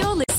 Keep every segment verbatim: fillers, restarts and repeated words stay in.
You're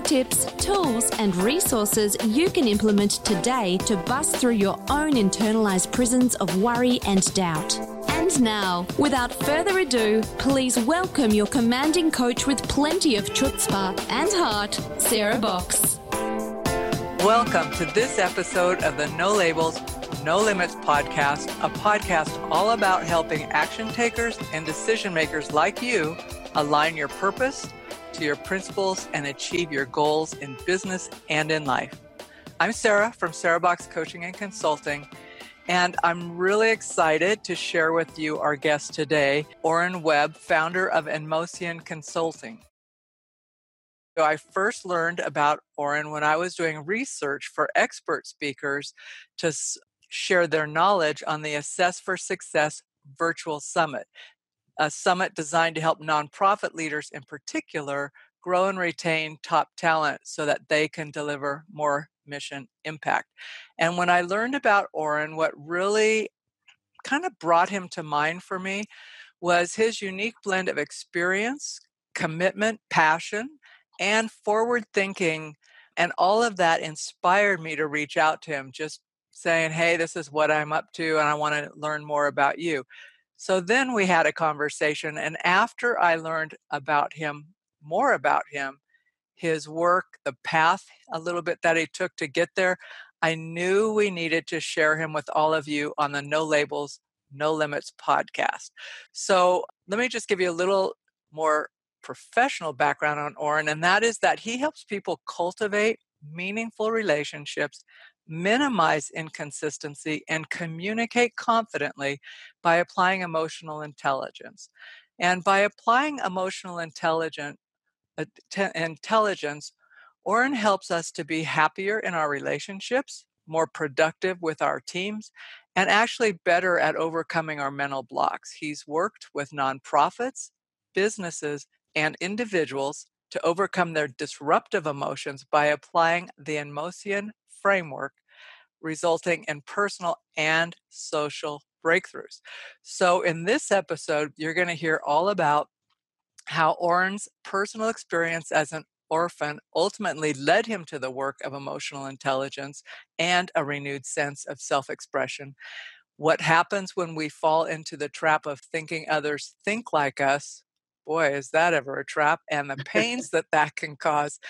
tips, tools, and resources you can implement today to bust through your own internalized prisons of worry and doubt. And now, without further ado, please welcome your commanding coach with plenty of chutzpah and heart, Sarah Box. Welcome to this episode of the No Labels, No Limits podcast, a podcast all about helping action takers and decision makers like you align your purpose to your principles and achieve your goals in business and in life. I'm Sarah from Sarah Box Coaching and Consulting, and I'm really excited to share with you our guest today, Oren Webb, founder of Enmotion Consulting. So I first learned about Oren when I was doing research for expert speakers to s- share their knowledge on the Assess for Success Virtual Summit, a summit designed to help nonprofit leaders in particular grow and retain top talent so that they can deliver more mission impact. And when I learned about Oren, what really kind of brought him to mind for me was his unique blend of experience, commitment, passion, and forward thinking. And all of that inspired me to reach out to him, just saying, hey, this is what I'm up to, and I want to learn more about you. So then we had a conversation, and after I learned about him, more about him, his work, the path a little bit that he took to get there, I knew we needed to share him with all of you on the No Labels, No Limits podcast. So let me just give you a little more professional background on Oren, and that is that he helps people cultivate meaningful relationships, minimize inconsistency, and communicate confidently by applying emotional intelligence. And by applying emotional intelligence, intelligence, Oren helps us to be happier in our relationships, more productive with our teams, and actually better at overcoming our mental blocks. He's worked with nonprofits, businesses, and individuals to overcome their disruptive emotions by applying the Enmotion framework, resulting in personal and social breakthroughs. So in this episode, you're going to hear all about how Oren's personal experience as an orphan ultimately led him to the work of emotional intelligence and a renewed sense of self-expression, what happens when we fall into the trap of thinking others think like us, boy, is that ever a trap, and the pains that that can cause.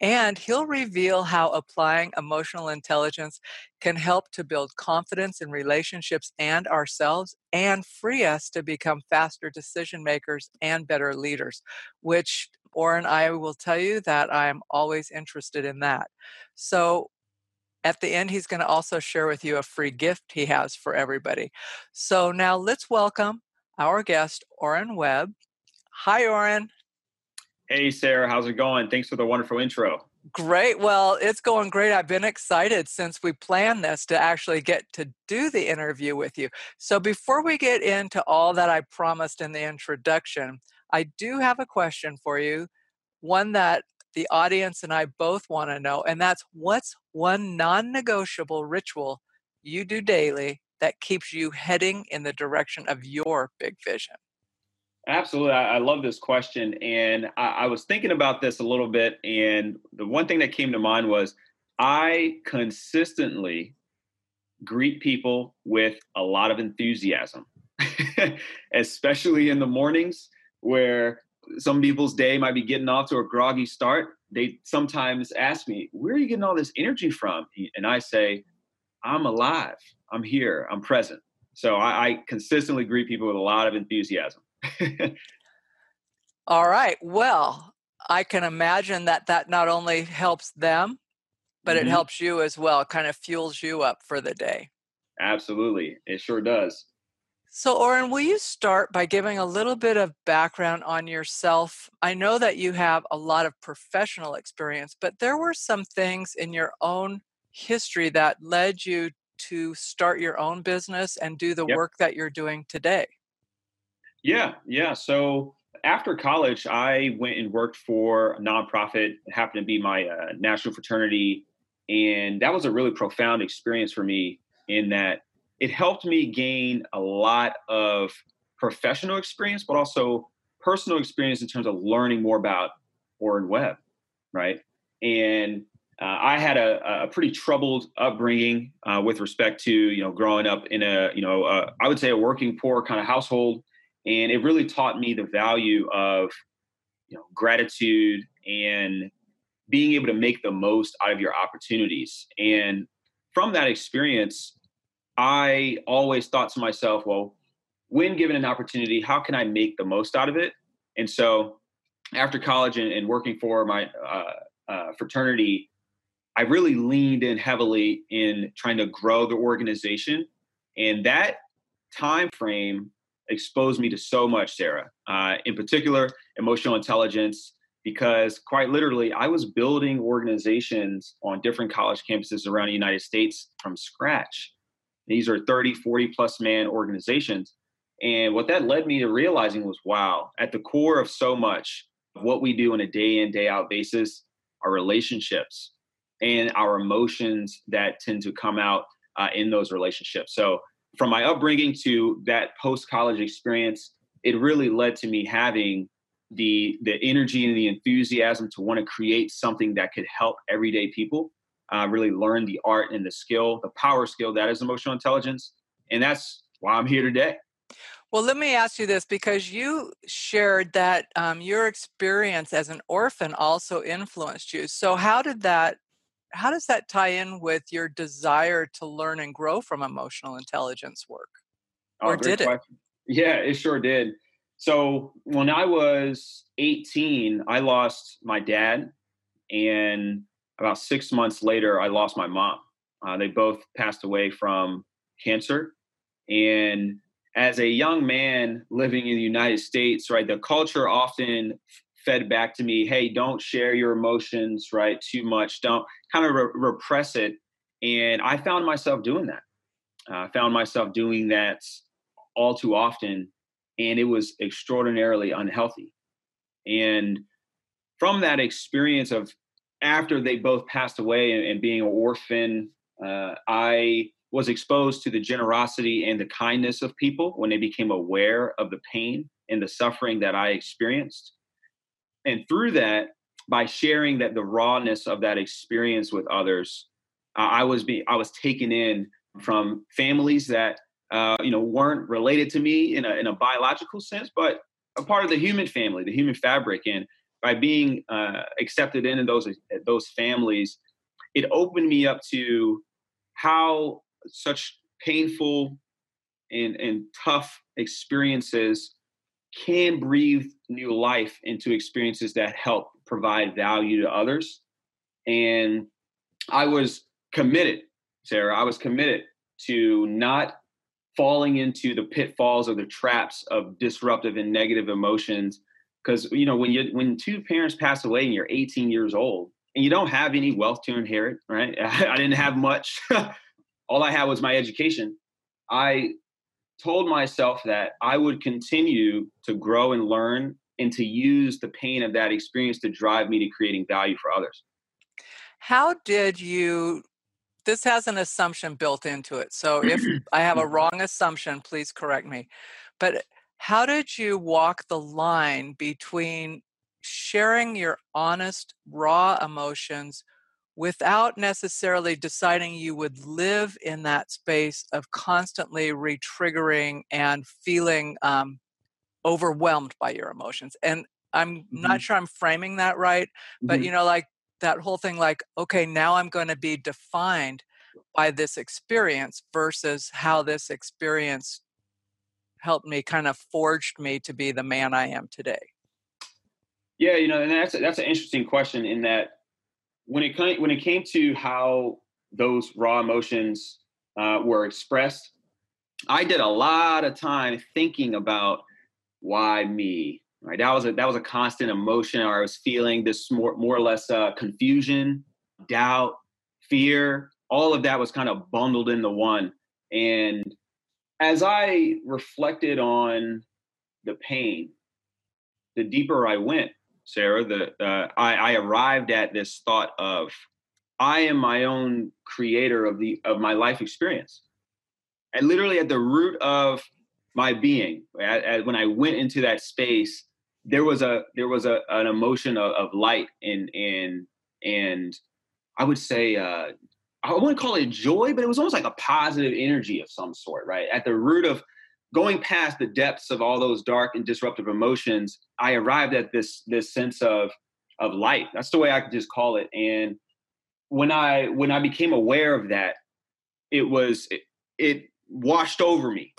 And he'll reveal how applying emotional intelligence can help to build confidence in relationships and ourselves and free us to become faster decision makers and better leaders, which Oren, I will tell you that I'm always interested in that. So at the end, he's going to also share with you a free gift he has for everybody. So now let's welcome our guest, Oren Webb. Hi, Oren. Hey, Sarah. How's it going? Thanks for the wonderful intro. Great. Well, it's going great. I've been excited since we planned this to actually get to do the interview with you. So before we get into all that I promised in the introduction, I do have a question for you, one that the audience and I both want to know, and that's what's one non-negotiable ritual you do daily that keeps you heading in the direction of your big vision? Absolutely. I, I love this question. And I, I was thinking about this a little bit. And the one thing that came to mind was I consistently greet people with a lot of enthusiasm, especially in the mornings where some people's day might be getting off to a groggy start. They sometimes ask me, where are you getting all this energy from? And I say, I'm alive. I'm here. I'm present. So I, I consistently greet people with a lot of enthusiasm. All right. Well, I can imagine that that not only helps them, but mm-hmm. it helps you as well, kind of fuels you up for the day. Absolutely. It sure does. So, Oren, will you start by giving a little bit of background on yourself? I know that you have a lot of professional experience, but there were some things in your own history that led you to start your own business and do the yep. work that you're doing today. Yeah, yeah. So after college, I went and worked for a nonprofit. It happened to be my uh, national fraternity. And that was a really profound experience for me in that it helped me gain a lot of professional experience, but also personal experience in terms of learning more about Oren Webb, right? And uh, I had a, a pretty troubled upbringing uh, with respect to, you know, growing up in a, you know, uh, I would say a working poor kind of household. And it really taught me the value of, you know, gratitude and being able to make the most out of your opportunities. And from that experience, I always thought to myself, well, when given an opportunity, how can I make the most out of it? And so after college and, and working for my uh, uh, fraternity, I really leaned in heavily in trying to grow the organization. And that time frame exposed me to so much, Sarah, uh, in particular, emotional intelligence, because quite literally, I was building organizations on different college campuses around the United States from scratch. These are thirty, forty plus man organizations. And what that led me to realizing was, wow, at the core of so much of what we do on a day in, day out basis are relationships and our emotions that tend to come out uh, in those relationships. So from my upbringing to that post-college experience, it really led to me having the, the energy and the enthusiasm to want to create something that could help everyday people. Uh, really learn the art and the skill, the power skill that is emotional intelligence. And that's why I'm here today. Well, let me ask you this, because you shared that um, your experience as an orphan also influenced you. So how did that, how does that tie in with your desire to learn and grow from emotional intelligence work? Or oh, did question. it? Yeah, it sure did. So when I was eighteen, I lost my dad, and about six months later, I lost my mom. Uh, they both passed away from cancer. And as a young man living in the United States, right, the culture often fed back to me, hey, don't share your emotions, right, too much. Don't kind of re- repress it. And I found myself doing that. Uh, I found myself doing that all too often. And it was extraordinarily unhealthy. And from that experience of after they both passed away and, and being an orphan, uh, I was exposed to the generosity and the kindness of people when they became aware of the pain and the suffering that I experienced. And through that, by sharing that the rawness of that experience with others, uh, I was being, I was taken in from families that, uh, you know, weren't related to me in a, in a biological sense, but a part of the human family, the human fabric. And by being uh, accepted into those those families, it opened me up to how such painful and, and tough experiences can breathe new life into experiences that help provide value to others. And I was committed, Sarah, I was committed to not falling into the pitfalls or the traps of disruptive and negative emotions. Because, you know, when you when two parents pass away and you're eighteen years old and you don't have any wealth to inherit, right? I, I didn't have much. All I had was my education. I told myself that I would continue to grow and learn and to use the pain of that experience to drive me to creating value for others. How did you, this has an assumption built into it. So if I have a wrong assumption, please correct me. But how did you walk the line between sharing your honest, raw emotions without necessarily deciding you would live in that space of constantly re-triggering and feeling um, overwhelmed by your emotions? And I'm mm-hmm. not sure I'm framing that right, but mm-hmm. you know, like that whole thing like, okay, now I'm going to be defined by this experience versus how this experience helped me, kind of forged me to be the man I am today? Yeah, you know, and that's a, that's an interesting question in that when it came, when it came to how those raw emotions uh, were expressed, I did a lot of time thinking about why me, right? That was a, that was a constant emotion, or I was feeling this more, more or less uh, confusion, doubt, fear. All of that was kind of bundled into one. And as I reflected on the pain, the deeper I went, Sarah, the, uh, I, I arrived at this thought of, I am my own creator of the of my life experience. And literally at the root of my being, at, at, when I went into that space, there was a there was a, an emotion of, of light and and and I would say uh, I wouldn't call it joy, but it was almost like a positive energy of some sort, right? At the root of going past the depths of all those dark and disruptive emotions, I arrived at this this sense of of light. That's the way I could just call it. And when I when I became aware of that, it was it, it washed over me.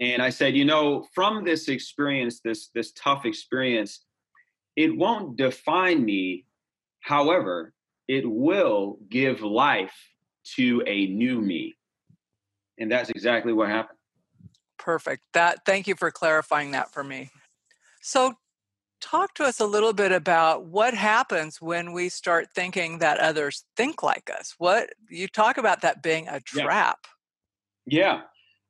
And I said, you know, from this experience, this this tough experience, it won't define me. However, it will give life to a new me. And that's exactly what happened. Perfect. That, thank you for clarifying that for me. So talk to us a little bit about what happens when we start thinking that others think like us. What you talk about that being a trap. Yeah, yeah.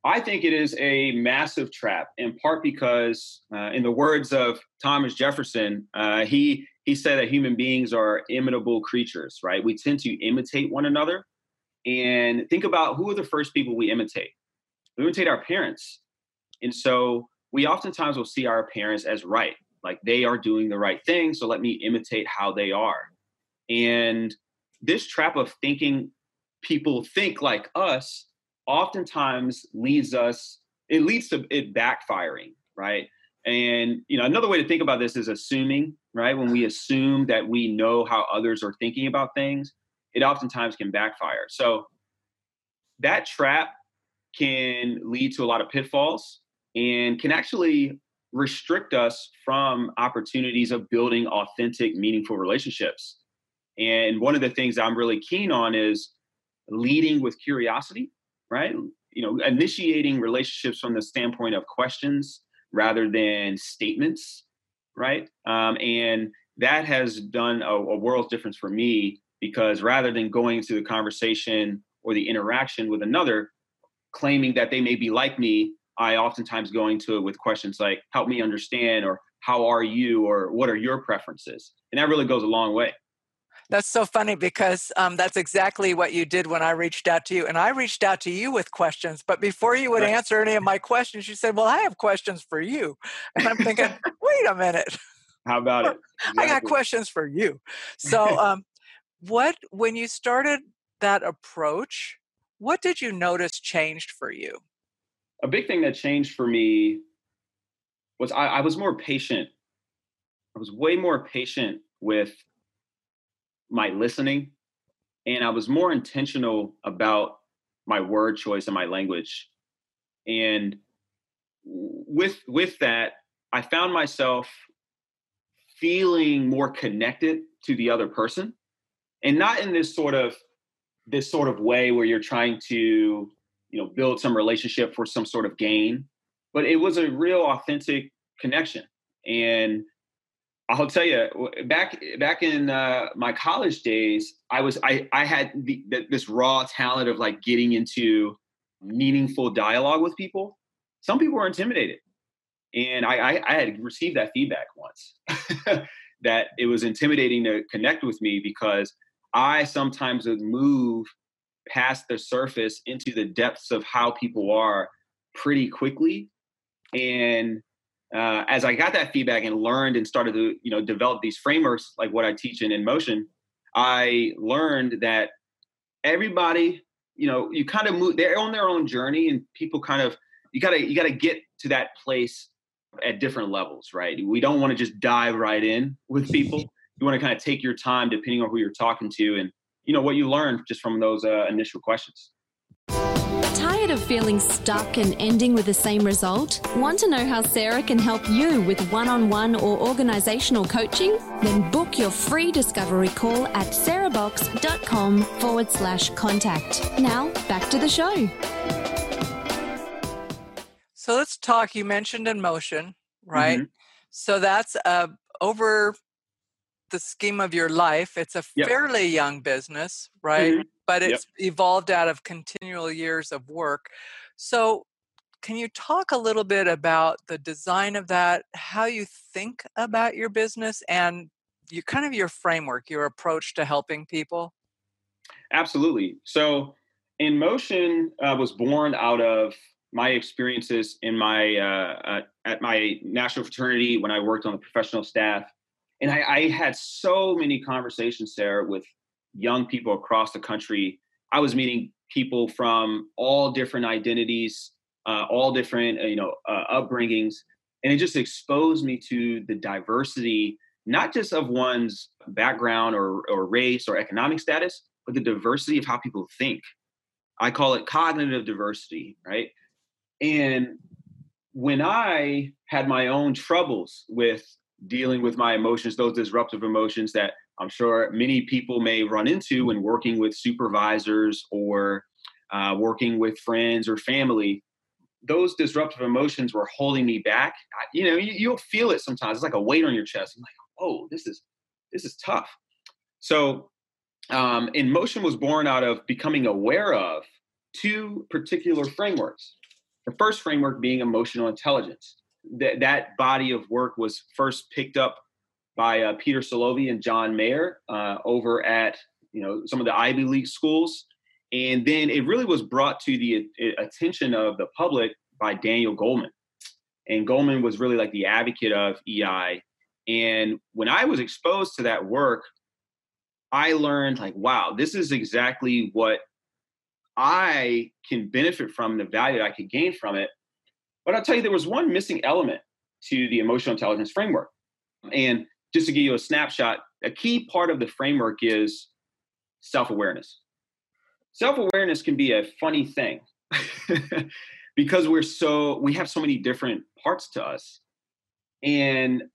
I think it is a massive trap, in part because uh, in the words of Thomas Jefferson, uh, he he said that human beings are imitable creatures, right? We tend to imitate one another. And think about, who are the first people we imitate? We imitate our parents. And so we oftentimes will see our parents as right, like they are doing the right thing, so let me imitate how they are. And this trap of thinking people think like us oftentimes leads us, it leads to it backfiring, right? And, you know, another way to think about this is assuming, right? When we assume that we know how others are thinking about things, it oftentimes can backfire. So that trap can lead to a lot of pitfalls and can actually restrict us from opportunities of building authentic, meaningful relationships. And one of the things I'm really keen on is leading with curiosity, right? You know, initiating relationships from the standpoint of questions rather than statements, right? Um, and that has done a, a world's difference for me, because rather than going into the conversation or the interaction with another, claiming that they may be like me, I oftentimes go into it with questions like, help me understand, or how are you, or what are your preferences? And that really goes a long way. That's so funny, because um, that's exactly what you did when I reached out to you. And I reached out to you with questions, but before you would answer any of my questions, you said, well, I have questions for you. And I'm thinking, wait a minute. How about it? Exactly. I got questions for you. So um, what, when you started that approach, what did you notice changed for you? A big thing that changed for me was I, I was more patient. I was way more patient with my listening, and I was more intentional about my word choice and my language. And with with that, I found myself feeling more connected to the other person, and not in this sort of this sort of way where you're trying to, you know, build some relationship for some sort of gain, but it was a real authentic connection. And I'll tell you, back back in uh, my college days, I was I I had the, the, this raw talent of like getting into meaningful dialogue with people. Some people were intimidated, and I I, I had received that feedback once that it was intimidating to connect with me, because I sometimes would move past the surface into the depths of how people are pretty quickly. And Uh, as I got that feedback and learned and started to, you know, develop these frameworks, like what I teach in Inmotion, I learned that everybody, you know, you kind of move, they're on their own journey, and people kind of, you gotta, you gotta get to that place at different levels, right? We don't want to just dive right in with people. You want to kind of take your time depending on who you're talking to and, you know, what you learned just from those uh, initial questions. Tired of feeling stuck and ending with the same result? Want to know how Sarah can help you with one-on-one or organizational coaching? Then book your free discovery call at sarahbox.com forward slash contact. Now, back to the show. So let's talk. You mentioned Enmotion, right? Mm-hmm. So that's uh, over the scheme of your life. It's a yep. fairly young business, right? Mm-hmm. But it's yep. evolved out of continual years of work. So can you talk a little bit about the design of that, how you think about your business, and your kind of your framework, your approach to helping people? Absolutely. So Enmotion uh, was born out of my experiences in my uh, uh, at my national fraternity when I worked on the professional staff. And I, I had so many conversations, Sarah, with young people across the country. I was meeting people from all different identities, uh, all different you know uh, upbringings, and it just exposed me to the diversity, not just of one's background or, or race or economic status, but the diversity of how people think. I call it cognitive diversity, right? And when I had my own troubles with dealing with my emotions, those disruptive emotions that I'm sure many people may run into when working with supervisors or uh, working with friends or family, those disruptive emotions were holding me back. I, you know, you, you'll feel it sometimes. It's like a weight on your chest. I'm like, oh, this is this is tough. So um, Enmotion was born out of becoming aware of two particular frameworks. The first framework being emotional intelligence. That that body of work was first picked up by uh, Peter Salovey and John Mayer uh, over at you know some of the Ivy League schools, and then it really was brought to the uh, attention of the public by Daniel Goleman. And Goleman was really like the advocate of E I. And when I was exposed to that work, I learned like, wow, this is exactly what I can benefit from, the value that I could gain from it. But I'll tell you, there was one missing element to the emotional intelligence framework. And just to give you a snapshot, a key part of the framework is self-awareness. Self-awareness can be a funny thing because we're so, we have so many different parts to us. And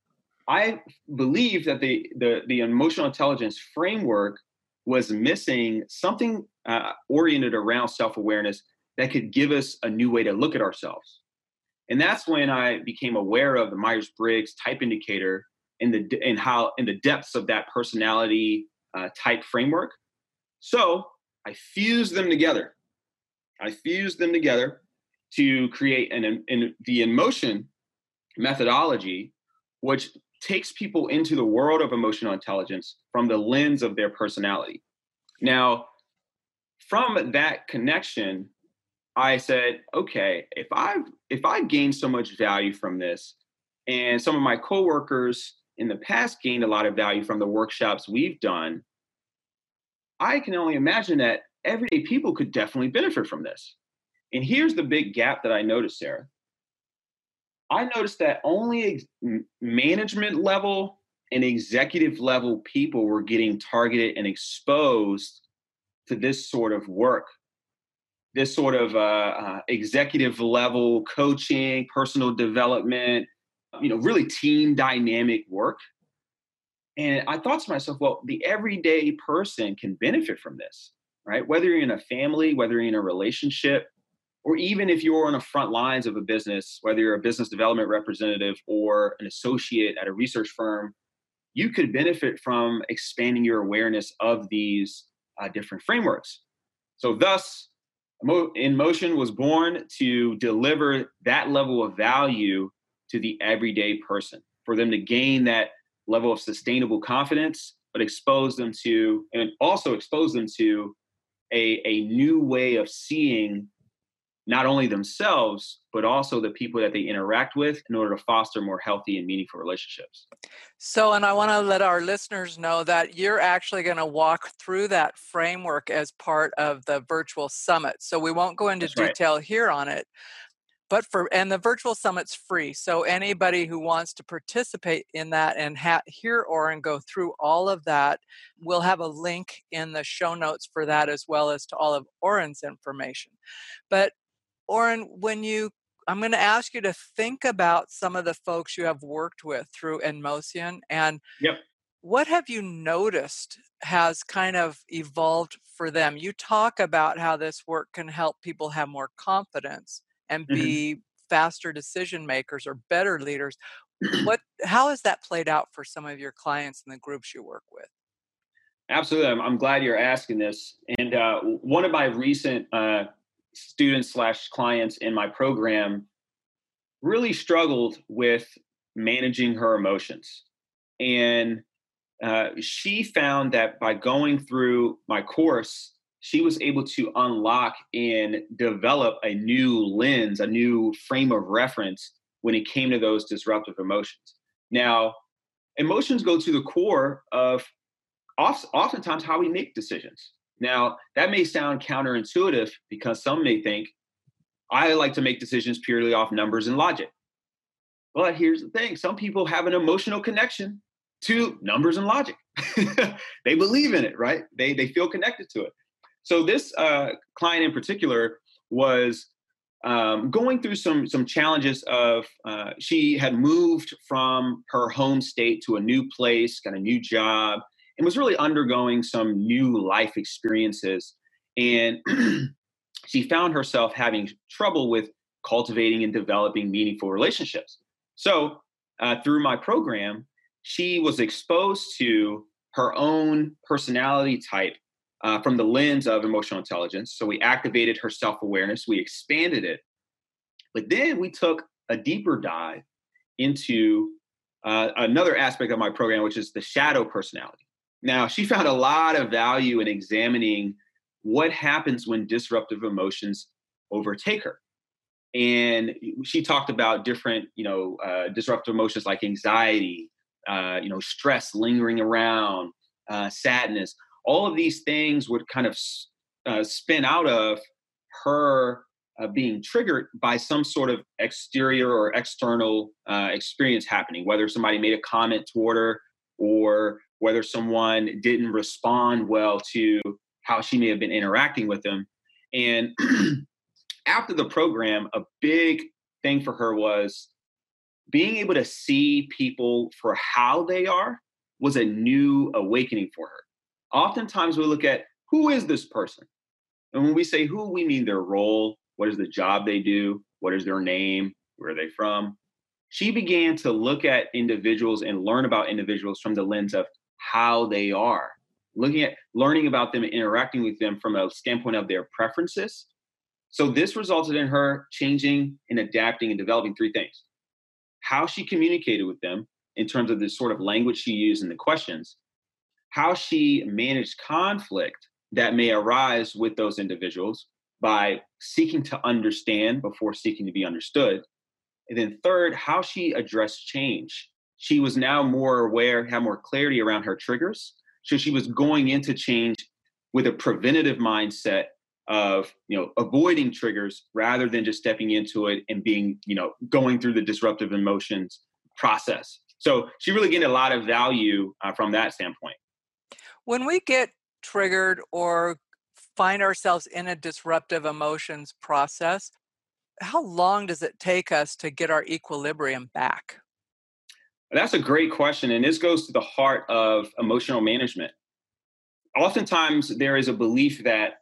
I believe that the, the, the emotional intelligence framework was missing something uh, oriented around self-awareness that could give us a new way to look at ourselves. And that's when I became aware of the Myers-Briggs type indicator and in the and how in the depths of that personality uh, type framework. So I fused them together. I fused them together to create an, an, an the Enmotion methodology, which takes people into the world of emotional intelligence from the lens of their personality. Now, from that connection, I said, okay, if I if I gained so much value from this, and some of my coworkers in the past gained a lot of value from the workshops we've done, I can only imagine that everyday people could definitely benefit from this. And here's the big gap that I noticed, Sarah. I noticed that only ex- management level and executive level people were getting targeted and exposed to this sort of work. This sort of uh, uh, executive level coaching, personal development, you know, really team dynamic work. And I thought to myself, well, the everyday person can benefit from this, right? Whether you're in a family, whether you're in a relationship, or even if you're on the front lines of a business, whether you're a business development representative or an associate at a research firm, you could benefit from expanding your awareness of these uh, different frameworks. So thus, Enmotion was born to deliver that level of value to the everyday person, for them to gain that level of sustainable confidence, but expose them to, and also expose them to a, a new way of seeing not only themselves, but also the people that they interact with in order to foster more healthy and meaningful relationships. So, and I want to let our listeners know that you're actually going to walk through that framework as part of the virtual summit. So we won't go into That's detail right. here on it, but for, and the virtual summit's free. So anybody who wants to participate in that and ha- hear Oren go through all of that, we'll have a link in the show notes for that, as well as to all of Oren's information. But Oren, when you, I'm going to ask you to think about some of the folks you have worked with through Enmotion, and yep. what have you noticed has kind of evolved for them? You talk about how this work can help people have more confidence and be mm-hmm. faster decision makers or better leaders. What, how has that played out for some of your clients and the groups you work with? Absolutely. I'm, I'm glad you're asking this. And uh, one of my recent uh, students slash clients in my program really struggled with managing her emotions. And uh, she found that by going through my course, she was able to unlock and develop a new lens, a new frame of reference when it came to those disruptive emotions. Now, emotions go to the core of oftentimes how we make decisions. Now, that may sound counterintuitive because some may think, I like to make decisions purely off numbers and logic. But here's the thing. Some people have an emotional connection to numbers and logic. They believe in it, right? They, they feel connected to it. So this uh, client in particular was um, going through some, some challenges of, uh, she had moved from her home state to a new place, got a new job, and was really undergoing some new life experiences. And she found herself having trouble with cultivating and developing meaningful relationships. So uh, through my program, she was exposed to her own personality type uh, from the lens of emotional intelligence. So we activated her self-awareness, we expanded it. But then we took a deeper dive into uh, another aspect of my program, which is the shadow personality. Now, she found a lot of value in examining what happens when disruptive emotions overtake her. And she talked about different, you know, uh, disruptive emotions like anxiety, uh, you know, stress lingering around, uh, sadness. All of these things would kind of uh, spin out of her uh, being triggered by some sort of exterior or external uh, experience happening, whether somebody made a comment toward her or whether someone didn't respond well to how she may have been interacting with them. And after the program, a big thing for her was being able to see people for how they are was a new awakening for her. Oftentimes we look at who is this person? And when we say who, we mean their role, what is the job they do, what is their name, where are they from? She began to look at individuals and learn about individuals from the lens of how they are, looking at learning about them and interacting with them from a standpoint of their preferences. So this resulted in her changing and adapting and developing three things: how she communicated with them in terms of the sort of language she used in the questions, how she managed conflict that may arise with those individuals by seeking to understand before seeking to be understood, and then third, how she addressed change. She was now more aware, had more clarity around her triggers. So she was going into change with a preventative mindset of, you know, avoiding triggers rather than just stepping into it and being, you know, going through the disruptive emotions process. So she really gained a lot of value uh, from that standpoint. When we get triggered or find ourselves in a disruptive emotions process, how long does it take us to get our equilibrium back? That's a great question. And this goes to the heart of emotional management. Oftentimes there is a belief that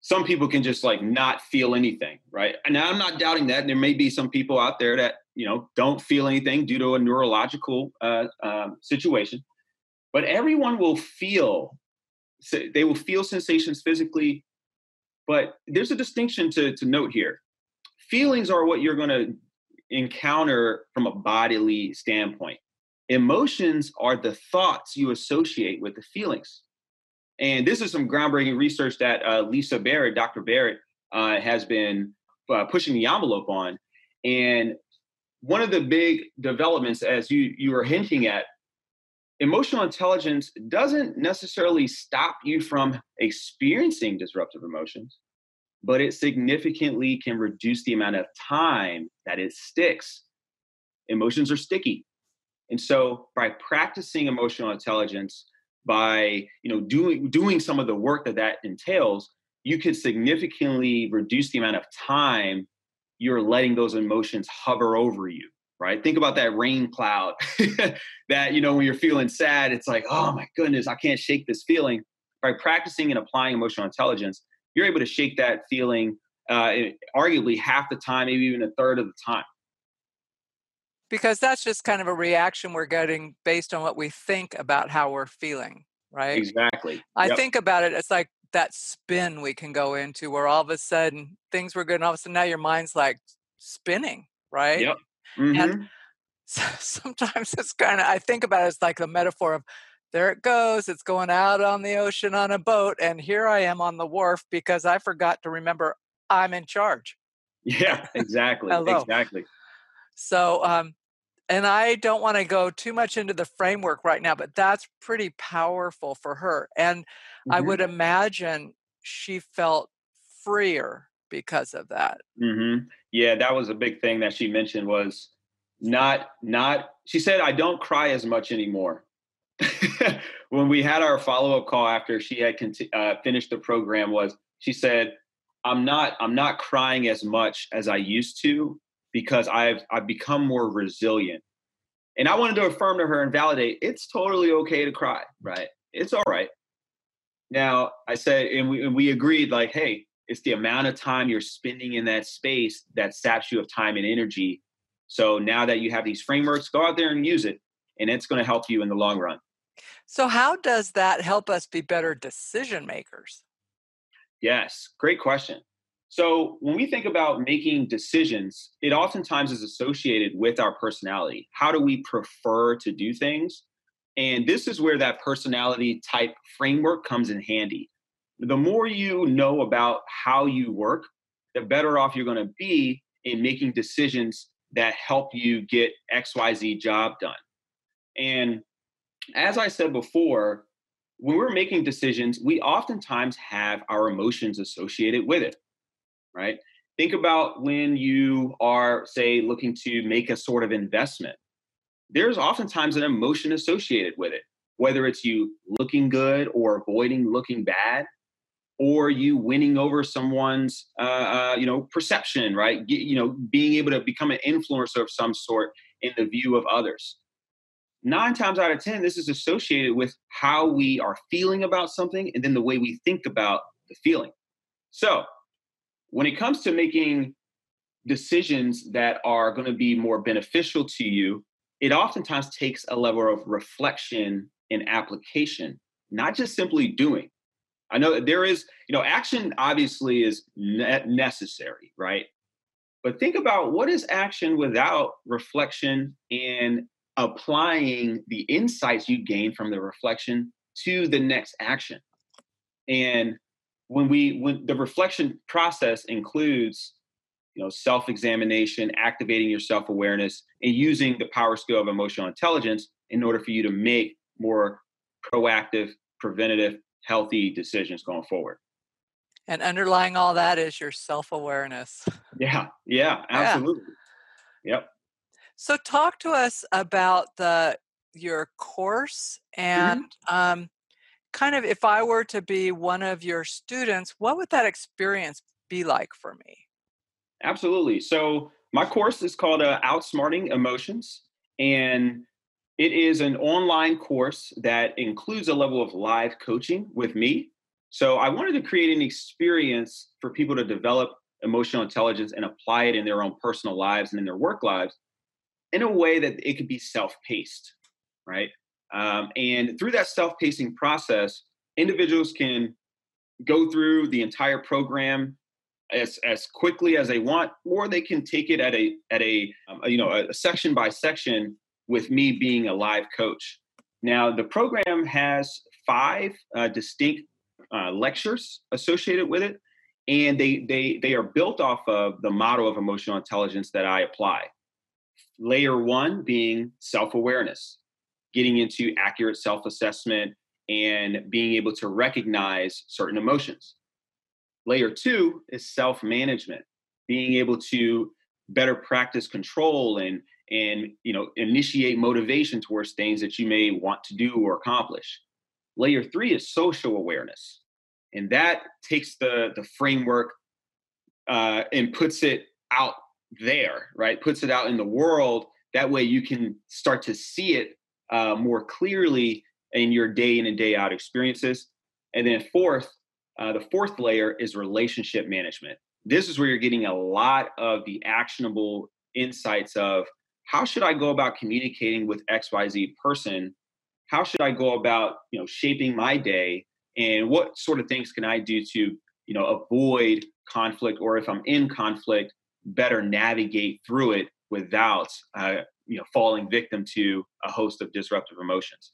some people can just like not feel anything, right? And I'm not doubting that. And there may be some people out there that, you know, don't feel anything due to a neurological uh, um, situation, but everyone will feel, they will feel sensations physically, but there's a distinction to, to note here. Feelings are what you're going to encounter from a bodily standpoint. Emotions are the thoughts you associate with the feelings. And this is some groundbreaking research that uh, Lisa Barrett, Doctor Barrett, uh, has been uh, pushing the envelope on. And one of the big developments, as you, you were hinting at, emotional intelligence doesn't necessarily stop you from experiencing disruptive emotions, but it significantly can reduce the amount of time that it sticks. Emotions are sticky. And so by practicing emotional intelligence, by, you know, doing, doing some of the work that that entails, you can significantly reduce the amount of time you're letting those emotions hover over you, right? Think about that rain cloud that, you know, when you're feeling sad, it's like, oh my goodness, I can't shake this feeling. By practicing and applying emotional intelligence, you're able to shake that feeling uh, arguably half the time, maybe even a third of the time. Because that's just kind of a reaction we're getting based on what we think about how we're feeling, right? Exactly. I yep. think about it, it's like that spin we can go into where all of a sudden things were good and all of a sudden now your mind's like spinning, right? Yep. Mm-hmm. And so sometimes it's kind of, I think about it, it's like the metaphor of there it goes, it's going out on the ocean on a boat, and here I am on the wharf because I forgot to remember I'm in charge. Yeah, exactly, exactly. So, um, and I don't want to go too much into the framework right now, but that's pretty powerful for her. And mm-hmm. I would imagine she felt freer because of that. Mm-hmm. Yeah, that was a big thing that she mentioned was not, not, she said, I don't cry as much anymore. When we had our follow-up call after she had conti- uh, finished the program was, she said, I'm not, I'm not crying as much as I used to, because I've I've become more resilient. And I wanted to affirm to her and validate, it's totally okay to cry, right? It's all right. Now, I said, and we, and we agreed like, hey, it's the amount of time you're spending in that space that saps you of time and energy. So now that you have these frameworks, go out there and use it. And it's going to help you in the long run. So how does that help us be better decision makers? Yes, great question. So when we think about making decisions, it oftentimes is associated with our personality. How do we prefer to do things? And this is where that personality type framework comes in handy. The more you know about how you work, the better off you're going to be in making decisions that help you get X Y Z job done. And as I said before, when we're making decisions, we oftentimes have our emotions associated with it. Right? Think about when you are, say, looking to make a sort of investment. There's oftentimes an emotion associated with it, whether it's you looking good or avoiding looking bad, or you winning over someone's, uh, uh, you know, perception, right? You know, being able to become an influencer of some sort in the view of others. Nine times out of ten, this is associated with how we are feeling about something and then the way we think about the feeling. So, when it comes to making decisions that are going to be more beneficial to you, it oftentimes takes a level of reflection and application, not just simply doing. I know there is, you know, action obviously is ne- necessary, right? But think about what is action without reflection and applying the insights you gain from the reflection to the next action. And When we, when the reflection process includes, you know, self-examination, activating your self-awareness, and using the power skill of emotional intelligence in order for you to make more proactive, preventative, healthy decisions going forward. And underlying all that is your self-awareness. Yeah, yeah, absolutely. Yeah. Yep. So talk to us about the your course and mm-hmm. um kind of, if I were to be one of your students, what would that experience be like for me? Absolutely. So my course is called uh, Outsmarting Emotions, and it is an online course that includes a level of live coaching with me. So I wanted to create an experience for people to develop emotional intelligence and apply it in their own personal lives and in their work lives in a way that it could be self-paced, right? Um, and through that self-pacing process, individuals can go through the entire program as as quickly as they want, or they can take it at a at a, um, a you know a, a section by section with me being a live coach. Now, the program has five uh, distinct uh, lectures associated with it, and they they they are built off of the model of emotional intelligence that I apply. Layer one being self-awareness, getting into accurate self-assessment and being able to recognize certain emotions. Layer two is self-management, being able to better practice control and, and you know, initiate motivation towards things that you may want to do or accomplish. Layer three is social awareness. And that takes the, the framework uh, and puts it out there, right? Puts it out in the world. That way you can start to see it Uh, more clearly in your day in and day out experiences. And then fourth, uh, the fourth layer is relationship management, this is where you're getting a lot of the actionable insights of how should I go about communicating with X Y Z person? How should I go about, you know, shaping my day? And what sort of things can I do to, you know, avoid conflict, or if I'm in conflict, better navigate through it without, uh, you know, falling victim to a host of disruptive emotions.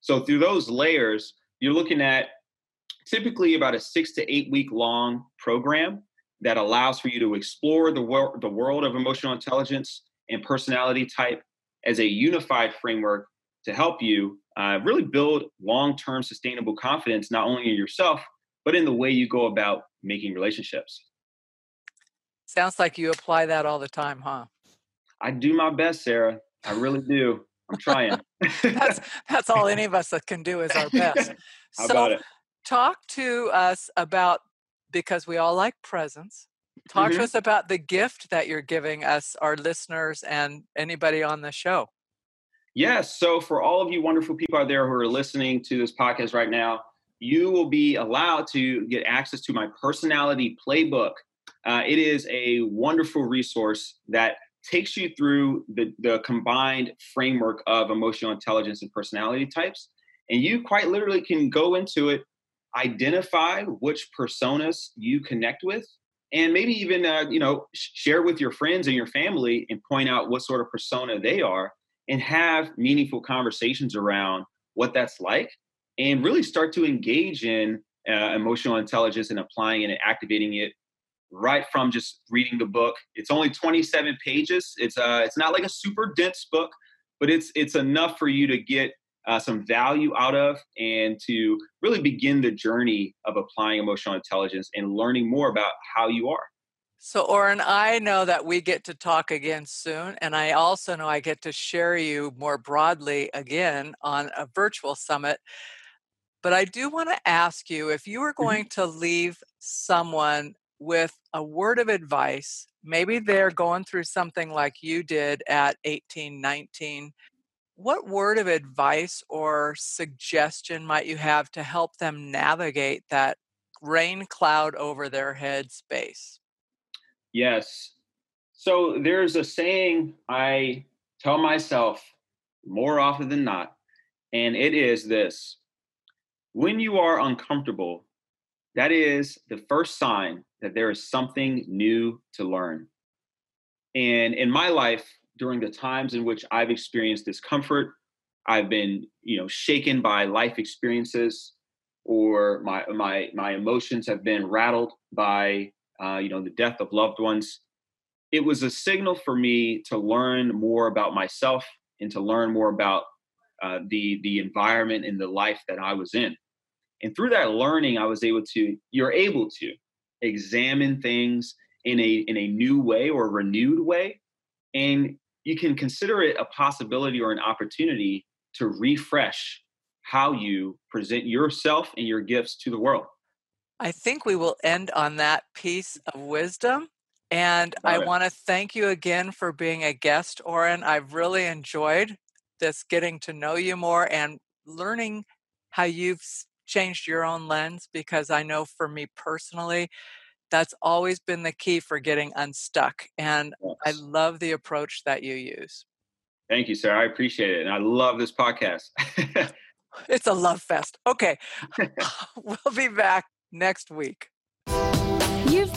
So through those layers, you're looking at typically about a six to eight week long program that allows for you to explore the, wor- the world of emotional intelligence and personality type as a unified framework to help you uh, really build long-term sustainable confidence, not only in yourself, but in the way you go about making relationships. Sounds like you apply that all the time, huh? I do my best, Sarah. I really do. I'm trying. that's, that's all any of us that can do is our best. How so about it? Talk to us about, because we all like presents, talk mm-hmm. to us about the gift that you're giving us, our listeners, and anybody on the show. Yes. So for all of you wonderful people out there who are listening to this podcast right now, you will be allowed to get access to my personality playbook. Uh, it is a wonderful resource that takes you through the, the combined framework of emotional intelligence and personality types. And you quite literally can go into it, identify which personas you connect with, and maybe even uh, you know sh- share with your friends and your family and point out what sort of persona they are, and have meaningful conversations around what that's like, and really start to engage in uh, emotional intelligence and applying it and activating it right from just reading the book. It's only twenty-seven pages. It's uh, it's not like a super dense book, but it's it's enough for you to get uh, some value out of and to really begin the journey of applying emotional intelligence and learning more about how you are. So, Oren, I know that we get to talk again soon, and I also know I get to share you more broadly again on a virtual summit. But I do want to ask you, if you were going to leave someone with a word of advice, maybe they're going through something like you did at eighteen, nineteen, what word of advice or suggestion might you have to help them navigate that rain cloud over their head space? Yes. So there's a saying I tell myself more often than not, and it is this: when you are uncomfortable, that is the first sign that there is something new to learn. And in my life, during the times in which I've experienced discomfort, I've been, you know, shaken by life experiences, or my my my emotions have been rattled by Uh, you know, the death of loved ones, it was a signal for me to learn more about myself and to learn more about uh, the, the environment and the life that I was in. And through that learning, I was able to, you're able to examine things in a, in a new way or renewed way. And you can consider it a possibility or an opportunity to refresh how you present yourself and your gifts to the world. I think we will end on that piece of wisdom. And I want to thank you again for being a guest, Oren. I've really enjoyed this, getting to know you more and learning how you've changed your own lens, because I know for me personally, that's always been the key for getting unstuck. And yes, I love the approach that you use. Thank you, Sarah. I appreciate it. And I love this podcast. It's a love fest. Okay. We'll be back next week. You've